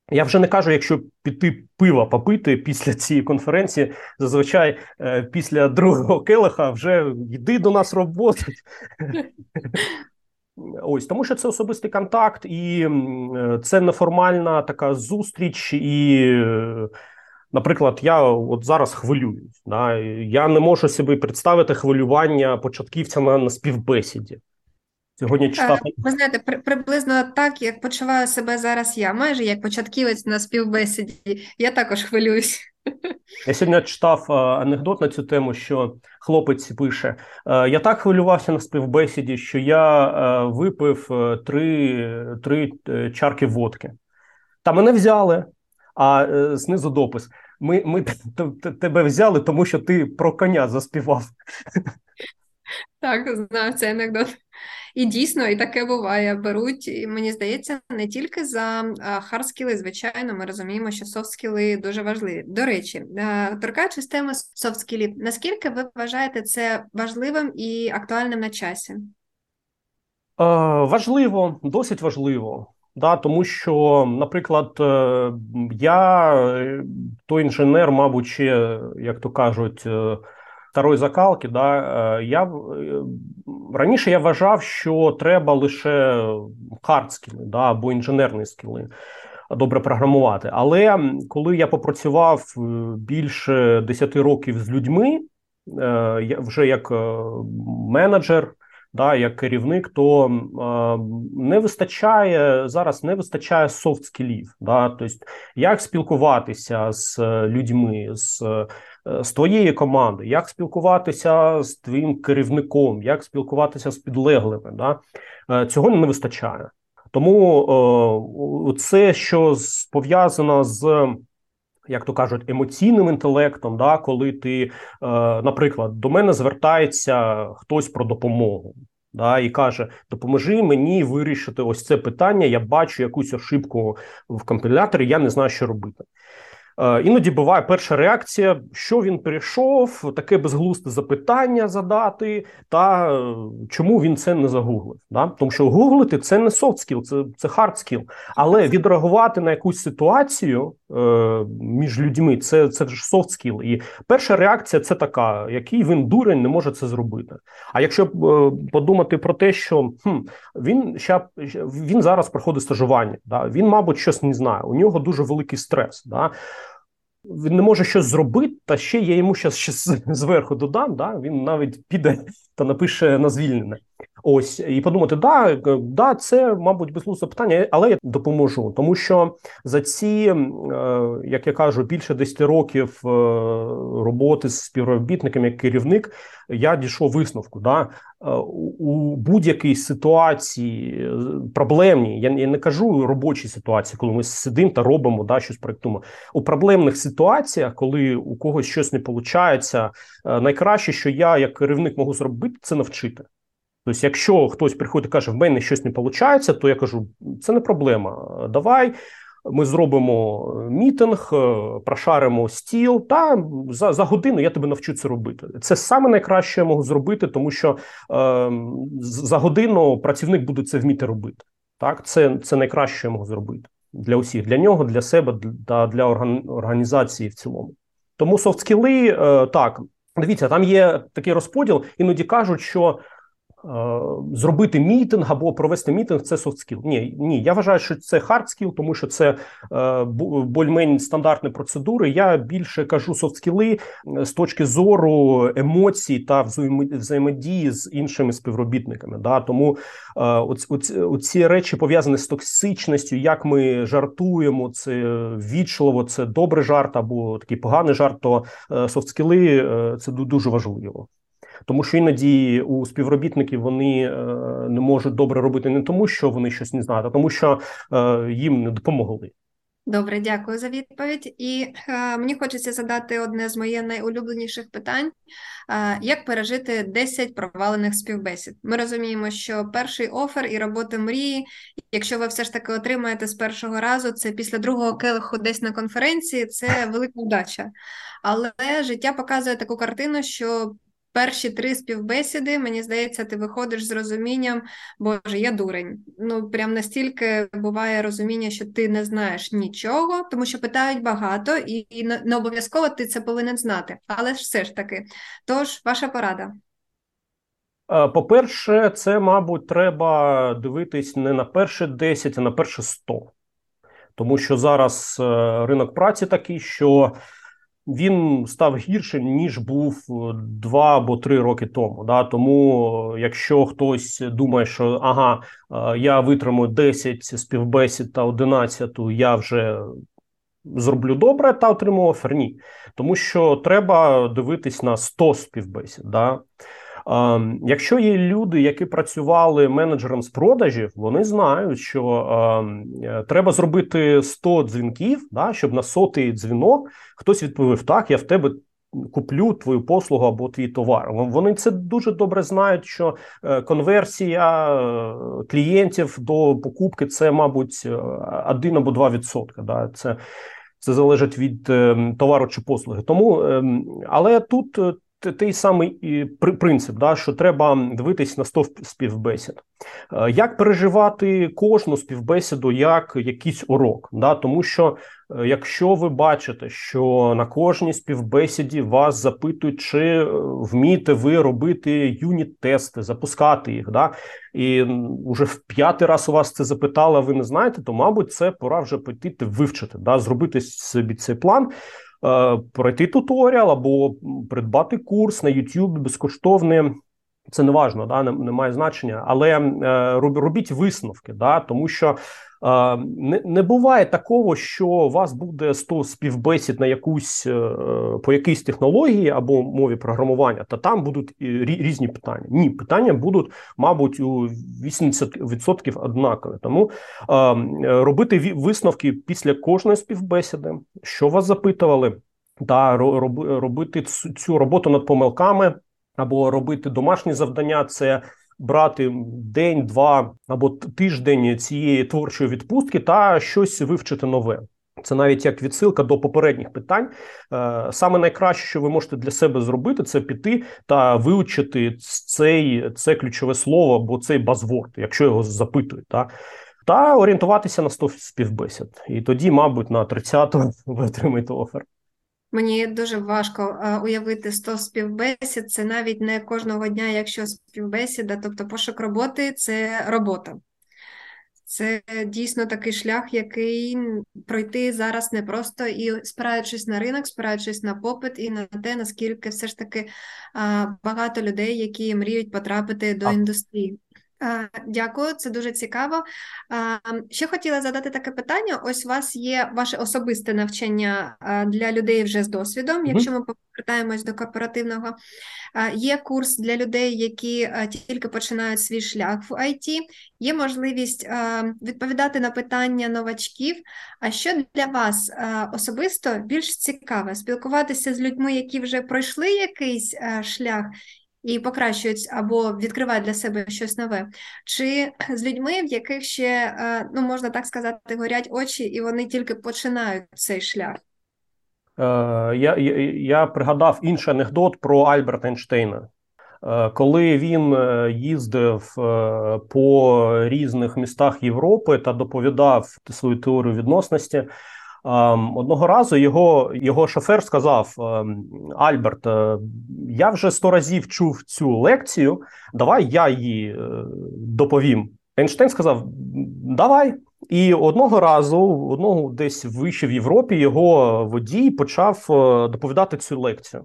Я вже не кажу, якщо піти пива попити після цієї конференції, зазвичай е, після другого келиха вже йди до нас роботи. Ось, тому що це особистий контакт, і це неформальна така зустріч, і, наприклад, я от зараз хвилююсь, да? Я не можу собі представити хвилювання початківця на, на співбесіді. Сьогодні читати... Ви знаєте, при, приблизно так, як почуваю себе зараз я, майже як початківець на співбесіді, я також хвилююсь. Я сьогодні читав анекдот на цю тему, що хлопець пише, я так хвилювався на співбесіді, що я випив три, три чарки водки. Та мене взяли, а знизу допис, ми, ми тебе взяли, тому що ти про коня заспівав. Так, знаю, це анекдот. І дійсно, і таке буває. Беруть, і мені здається, не тільки за хард-скіли, звичайно, ми розуміємо, що софт-скіли дуже важливі. До речі, торкаючись теми софт-скілів, наскільки ви вважаєте це важливим і актуальним на часі? Важливо, досить важливо. Да, тому що, наприклад, я, той інженер, мабуть, ще, як то кажуть, старої закалки, да, я, раніше я вважав, що треба лише хард-скіли, да, або інженерні скіли добре програмувати. Але коли я попрацював більше десять років з людьми, вже як менеджер, да, як керівник, то е, не вистачає, зараз не вистачає софт-скілів. Да, тобто, як спілкуватися з людьми, з, з твоєї команди, як спілкуватися з твоїм керівником, як спілкуватися з підлеглими. Да, е, цього не вистачає. Тому е, це, що пов'язано з, як то кажуть, емоційним інтелектом, да, коли ти, наприклад, до мене звертається хтось про допомогу, да, і каже, допоможи мені вирішити ось це питання, я бачу якусь ошибку в компіляторі, я не знаю, що робити. Іноді буває перша реакція, що він перейшов, таке безглузде запитання задати, та чому він це не загуглив. Да? Тому що гуглити – це не софт-скіл, це, це хард-скіл. Але відреагувати на якусь ситуацію е, між людьми – це, це ж софт-скіл. І перша реакція – це така, який він дурень, не може це зробити. А якщо е, подумати про те, що хм, він, ща, він зараз проходить стажування, да? Він, мабуть, щось не знає, у нього дуже великий стрес, да? Він не може щось зробити, та ще я йому щас, щас зверху додам, да? Він навіть піде та напише на звільнення. Ось, і подумати, да, да, це, мабуть, безглузде питання, але я допоможу. Тому що за ці, як я кажу, більше десять років роботи з співробітниками як керівник, я дійшов висновку, да? У будь-якій ситуації проблемній, я не кажу робочій ситуації, коли ми сидимо та робимо, да, щось проєктуємо. У проблемних ситуаціях, коли у когось щось не виходить, найкраще, що я як керівник можу зробити, це навчити. Тобто, якщо хтось приходить і каже, в мене щось не виходить, то я кажу, це не проблема, давай ми зробимо мітинг, прошаримо стіл, та за, за годину я тебе навчу це робити. Це саме найкраще я можу зробити, тому що е, за годину працівник буде це вміти робити. Так? Це, це найкраще я можу зробити для усіх, для нього, для себе, для, для організації в цілому. Тому софт-скіли, е, так, дивіться, там є такий розподіл, іноді кажуть, що зробити мітинг або провести мітинг – це софт-скіл. Ні, ні, я вважаю, що це хард-скіл, тому що це е, більш-менш стандартні процедури. Я більше кажу софт-скіли з точки зору емоцій та взаємодії з іншими співробітниками. Да? Тому е, оці, оці, оці речі пов'язані з токсичністю, як ми жартуємо, це ввічливо, це добрий жарт або такий поганий жарт, то е, софт-скіли е, – це дуже важливо. Тому що іноді у співробітників вони не можуть добре робити не тому, що вони щось не знають, а тому, що їм не допомогли. Добре, дякую за відповідь. І е, мені хочеться задати одне з моїх найулюбленіших питань. Е, як пережити десять провалених співбесід? Ми розуміємо, що перший офер і робота мрії, якщо ви все ж таки отримаєте з першого разу, це після другого келиху десь на конференції, це велика удача. Але життя показує таку картину, що перші три співбесіди, мені здається, ти виходиш з розумінням, боже, я дурень. Ну, прям настільки буває розуміння, що ти не знаєш нічого, тому що питають багато, і не обов'язково ти це повинен знати. Але все ж таки. Тож, ваша порада? По-перше, це, мабуть, треба дивитись не на перші десять, а на перші сто. Тому що зараз ринок праці такий, що він став гіршим, ніж був два або три роки тому. Да? Тому якщо хтось думає, що ага, я витримую десять співбесід та одинадцяту, я вже зроблю добре та отримую офер, ні. Тому що треба дивитись на сто співбесід. Да? Якщо є люди, які працювали менеджером з продажів, вони знають, що е, треба зробити сто дзвінків, да, щоб на сотий дзвінок хтось відповів: так, я в тебе куплю твою послугу або твій товар. Вони це дуже добре знають, що конверсія клієнтів до покупки – це, мабуть, один або два відсотки. Да, це, це залежить від товару чи послуги. Тому, але тут той самий принцип, да, що треба дивитись на сто співбесід. Як переживати кожну співбесіду як якийсь урок? Да? Тому що якщо ви бачите, що на кожній співбесіді вас запитують, чи вмієте ви робити юніт-тести, запускати їх, да? І вже в п'ятий раз у вас це запитали, а ви не знаєте, то, мабуть, це пора вже піти вивчити, да? Зробити собі цей план, пройти туторіал або придбати курс на YouTube безкоштовний. Це не важливо, да, не, не має значення, але е, робіть висновки, да, тому що е, не, не буває такого, що у вас буде сто співбесід на якусь, е, по якійсь технології або мові програмування, та там будуть різні питання. Ні, питання будуть, мабуть, у вісімдесят відсотків однакові. Тому е, робити висновки після кожної співбесіди, що вас запитували, та робити цю роботу над помилками, або робити домашні завдання, це брати день, два або тиждень цієї творчої відпустки та щось вивчити нове. Це навіть як відсилка до попередніх питань. Саме найкраще, що ви можете для себе зробити, це піти та вивчити цей, це ключове слово або цей базворд, якщо його запитують, так? Та орієнтуватися на сто співбесід. І тоді, мабуть, на тридцятому ви отримаєте офер. Мені дуже важко уявити сто співбесід, це навіть не кожного дня, якщо співбесіда, тобто пошук роботи – це робота. Це дійсно такий шлях, який пройти зараз не просто, і спираючись на ринок, спираючись на попит і на те, наскільки все ж таки багато людей, які мріють потрапити до індустрії. Дякую, це дуже цікаво. Ще хотіла задати таке питання. Ось у вас є ваше особисте навчання для людей вже з досвідом, якщо ми повертаємось до корпоративного. Є курс для людей, які тільки починають свій шлях в ай ті, є можливість відповідати на питання новачків. А що для вас особисто більш цікаве? Спілкуватися з людьми, які вже пройшли якийсь шлях, і покращують або відкривають для себе щось нове, чи з людьми, в яких ще, ну, можна так сказати, горять очі, і вони тільки починають цей шлях? Е, я, я, я пригадав інший анекдот про Альберта Ейнштейна. Е, коли він їздив по різних містах Європи та доповідав свою теорію відносності, одного разу його, його шофер сказав: Альберт, я вже сто разів чув цю лекцію, давай я її доповім. Ейнштейн сказав: давай. І одного разу, одного десь вище в Європі, його водій почав доповідати цю лекцію.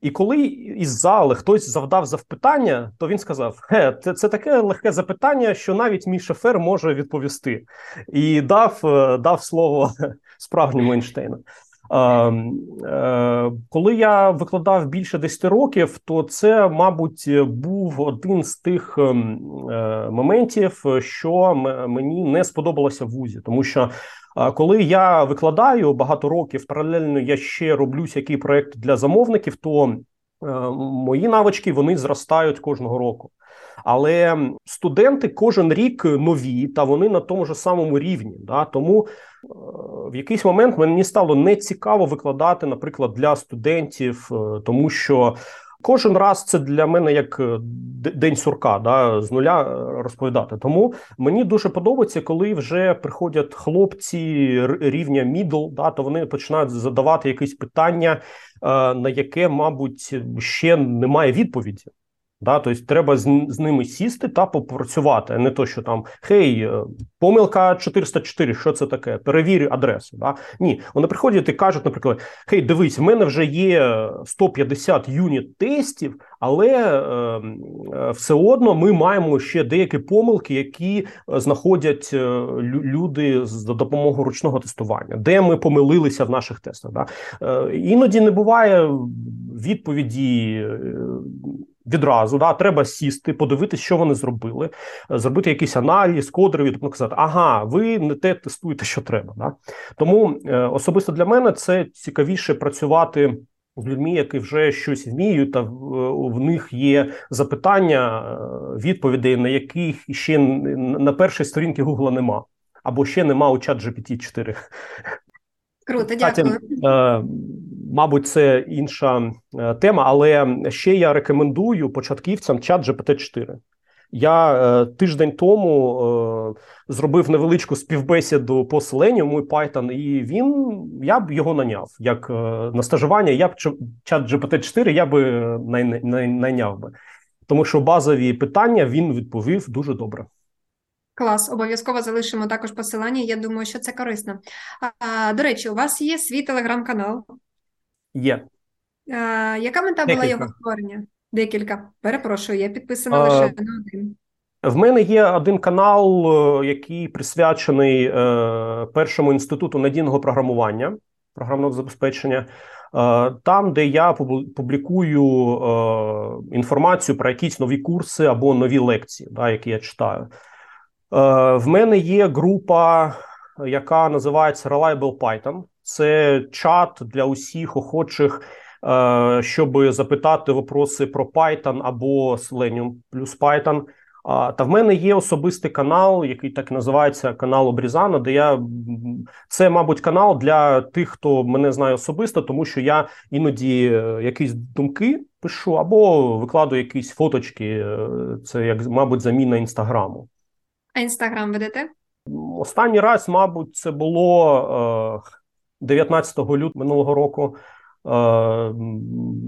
І коли із зали хтось завдав запитання, то він сказав: «Хе, це, це таке легке запитання, що навіть мій шофер може відповісти». І дав, дав слово справжньому Ейнштейну. Е, е, коли я викладав більше десять років, то це, мабуть, був один з тих е, моментів, що мені не сподобалося в вузі, тому що коли я викладаю багато років, паралельно я ще роблю який проєкт для замовників, то мої навички, вони зростають кожного року. Але студенти кожен рік нові, та вони на тому ж самому рівні. Да? Тому в якийсь момент мені стало нецікаво викладати, наприклад, для студентів, тому що кожен раз це для мене як день сурка, да, з нуля розповідати. Тому мені дуже подобається, коли вже приходять хлопці рівня мідл, да, то вони починають задавати якісь питання, на яке, мабуть, ще немає відповіді. Да, тобто треба з, з ними сісти та попрацювати, а не то, що там «Хей, помилка чотириста чотири, що це таке? Перевірю адресу». Да? Ні, вони приходять і кажуть, наприклад: «Хей, дивись, в мене вже є сто п'ятдесят юніт-тестів, але е, е, все одно ми маємо ще деякі помилки, які знаходять люди за допомогою ручного тестування, де ми помилилися в наших тестах». Да? Е, іноді не буває відповіді відразу, да, треба сісти, подивитися, що вони зробили, зробити якийсь аналіз, кодовий, тобто казати, ага, ви не те тестуєте, що треба. Да? Тому особисто для мене це цікавіше працювати з людьми, які вже щось вміють, та в них є запитання, відповідей, на яких ще на першій сторінці Google нема, або ще нема у чат джі пі ті чотири. Круто, дякую. Кстати, мабуть, це інша тема, але ще я рекомендую початківцям чат джі пі ті чотири. Я тиждень тому зробив невеличку співбесіду по Selenium і Python, і він, я б його наняв як на стажування, я б чат джі пі ті чотири я б найняв би. Тому що базові питання він відповів дуже добре. Клас, обов'язково залишимо також посилання, я думаю, що це корисно. А, до речі, у вас є свій телеграм-канал? Є. А, яка мета Декілька. була його створення? Декілька. Перепрошую, я підписана а, лише на один. В мене є один канал, який присвячений е, першому інституту надійного програмування, програмного забезпечення, е, там, де я публікую е, інформацію про якісь нові курси або нові лекції, да, які я читаю. В мене є група, яка називається Reliable Python. Це чат для усіх охочих, щоб запитати питання про Python або Selenium плюс Python. Та в мене є особистий канал, який так називається канал Обрізана, де я... Це, мабуть, канал для тих, хто мене знає особисто, тому що я іноді якісь думки пишу або викладаю якісь фоточки. Це, як, мабуть, заміна Інстаграму. А Інстаграм ведете? Останній раз, мабуть, це було дев'ятнадцятого лютого минулого року.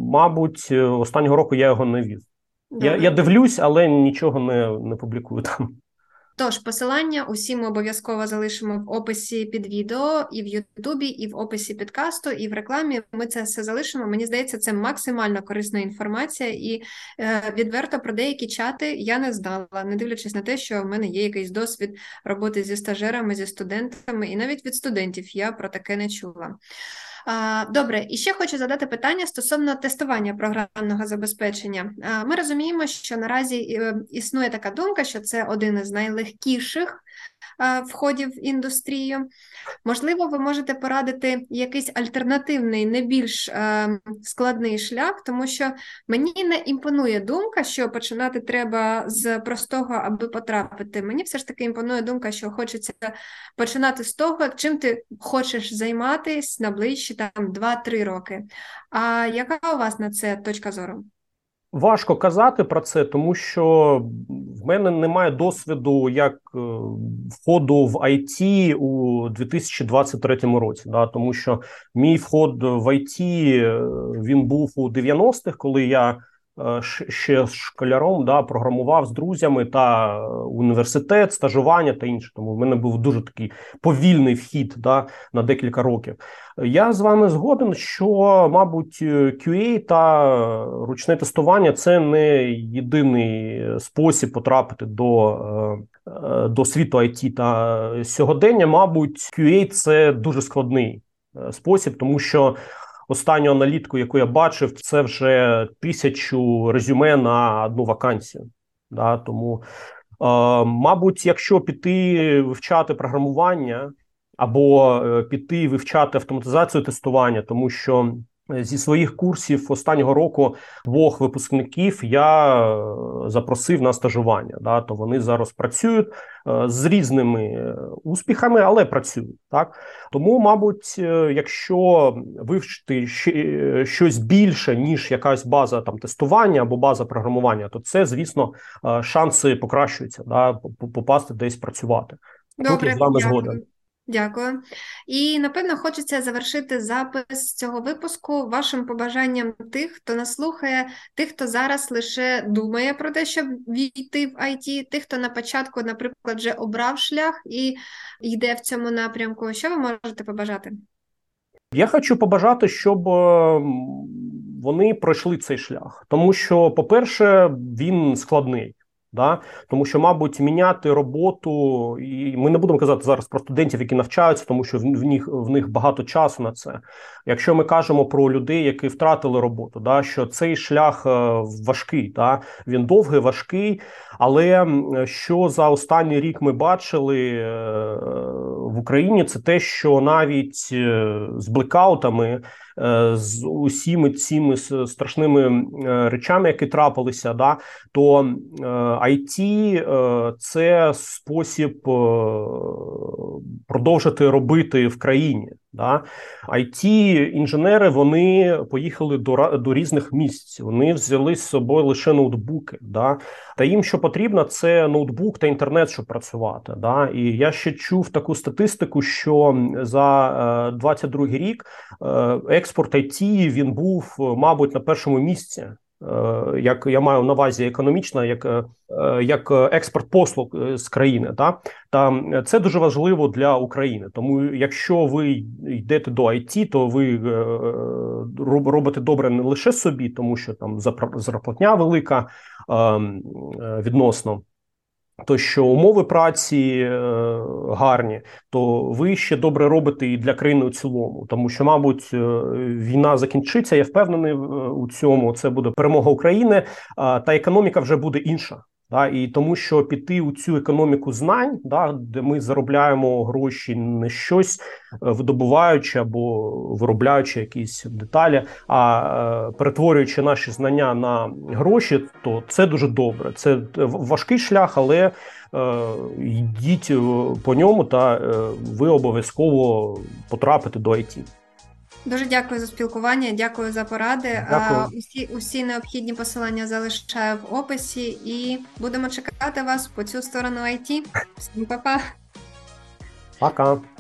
Мабуть, останнього року я його не вів. Я, я дивлюсь, але нічого не, не публікую там. Тож, посилання усі ми обов'язково залишимо в описі під відео, і в Ютубі, і в описі підкасту, і в рекламі. Ми це все залишимо. Мені здається, це максимально корисна інформація. І е, відверто про деякі чати я не знала, не дивлячись на те, що в мене є якийсь досвід роботи зі стажерами, зі студентами, і навіть від студентів я про таке не чула. Добре, і ще хочу задати питання стосовно тестування програмного забезпечення. Ми розуміємо, що наразі існує така думка, що це один із найлегкіших входів в індустрію. Можливо, ви можете порадити якийсь альтернативний, не більш складний шлях, тому що мені не імпонує думка, що починати треба з простого, аби потрапити. Мені все ж таки імпонує думка, що хочеться починати з того, чим ти хочеш займатись на ближчі там два-три роки. А яка у вас на це точка зору? Важко казати про це, тому що в мене немає досвіду як входу в ай ті у дві тисячі двадцять третьому році, да, тому що мій вход в ай ті, він був у дев'яностих, коли я ще школяром, да, програмував з друзями та університет, стажування та інше. Тому в мене був дуже такий повільний вхід, да, на декілька років. Я з вами згоден, що, мабуть, кю ей та ручне тестування – це не єдиний спосіб потрапити до, до світу ай ті. Та сьогодення, мабуть, кю ей – це дуже складний спосіб, тому що останню аналітику, яку я бачив, це вже тисячу резюме на одну вакансію. Да, тому, е, мабуть, якщо піти вивчати програмування або піти вивчати автоматизацію тестування, тому що зі своїх курсів останнього року двох випускників я запросив на стажування. Да, то вони зараз працюють з різними успіхами, але працюють. Так? Тому, мабуть, якщо вивчити щось більше, ніж якась база там, тестування або база програмування, то це, звісно, шанси покращуються, да, попасти десь працювати. Добре, тут я з вами згоден. Дякую. І, напевно, хочеться завершити запис цього випуску вашим побажанням тих, хто нас слухає, тих, хто зараз лише думає про те, щоб війти в ай ті, тих, хто на початку, наприклад, вже обрав шлях і йде в цьому напрямку. Що ви можете побажати? Я хочу побажати, щоб вони пройшли цей шлях. Тому що, по-перше, він складний. Да? Тому що, мабуть, міняти роботу, і ми не будемо казати зараз про студентів, які навчаються, тому що в них, в них багато часу на це. Якщо ми кажемо про людей, які втратили роботу, да, що цей шлях важкий, да? Він довгий, важкий, але що за останній рік ми бачили в Україні, це те, що навіть з блекаутами, з усіми цими страшними речами, які трапилися, да, то ай ті – це спосіб продовжити робити в країні. Да. ай ті-інженери, вони поїхали до, до різних місць, вони взяли з собою лише ноутбуки. Да. Та їм, що потрібно, це ноутбук та інтернет, щоб працювати. Да. І я ще чув таку статистику, що за двадцять другий рік експорт ай ті, він був, мабуть, на першому місці. Як я маю на увазі економічно, як, як експорт послуг з країни, та там це дуже важливо для України. Тому якщо ви йдете до ай ті, то ви робите добре не лише собі, тому що там зарплатня велика відносно. То що умови праці гарні, то ви ще добре робите і для країни у цілому. Тому що, мабуть, війна закінчиться, я впевнений у цьому, це буде перемога України, та економіка вже буде інша. Да, і тому, що піти у цю економіку знань, да, де ми заробляємо гроші на щось, видобуваючи або виробляючи якісь деталі, а перетворюючи наші знання на гроші, то це дуже добре. Це важкий шлях, але е, йдіть по ньому, та е, ви обов'язково потрапите до ай ті. Дуже дякую за спілкування, дякую за поради. Дякую. Усі, усі необхідні посилання залишаю в описі і будемо чекати вас по цю сторону ай ті. Всім па-па! Пока!